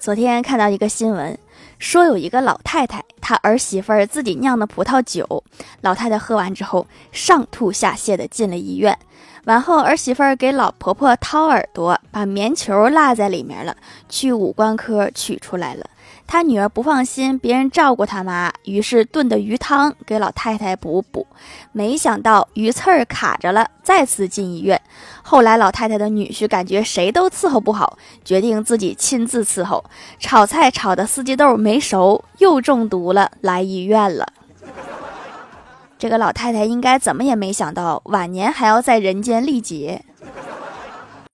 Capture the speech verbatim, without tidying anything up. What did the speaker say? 昨天看到一个新闻，说有一个老太太，她儿媳妇儿自己酿的葡萄酒，老太太喝完之后上吐下泻的进了医院，完后儿媳妇儿给老婆婆掏耳朵，把棉球落在里面了，去五官科取出来了。她女儿不放心别人照顾她妈，于是炖的鱼汤给老太太补补，没想到鱼刺儿卡着了，再次进医院。后来老太太的女婿感觉谁都伺候不好，决定自己亲自伺候，炒菜炒的四季豆没熟，又中毒了，来医院了。这个老太太应该怎么也没想到晚年还要在人间历劫。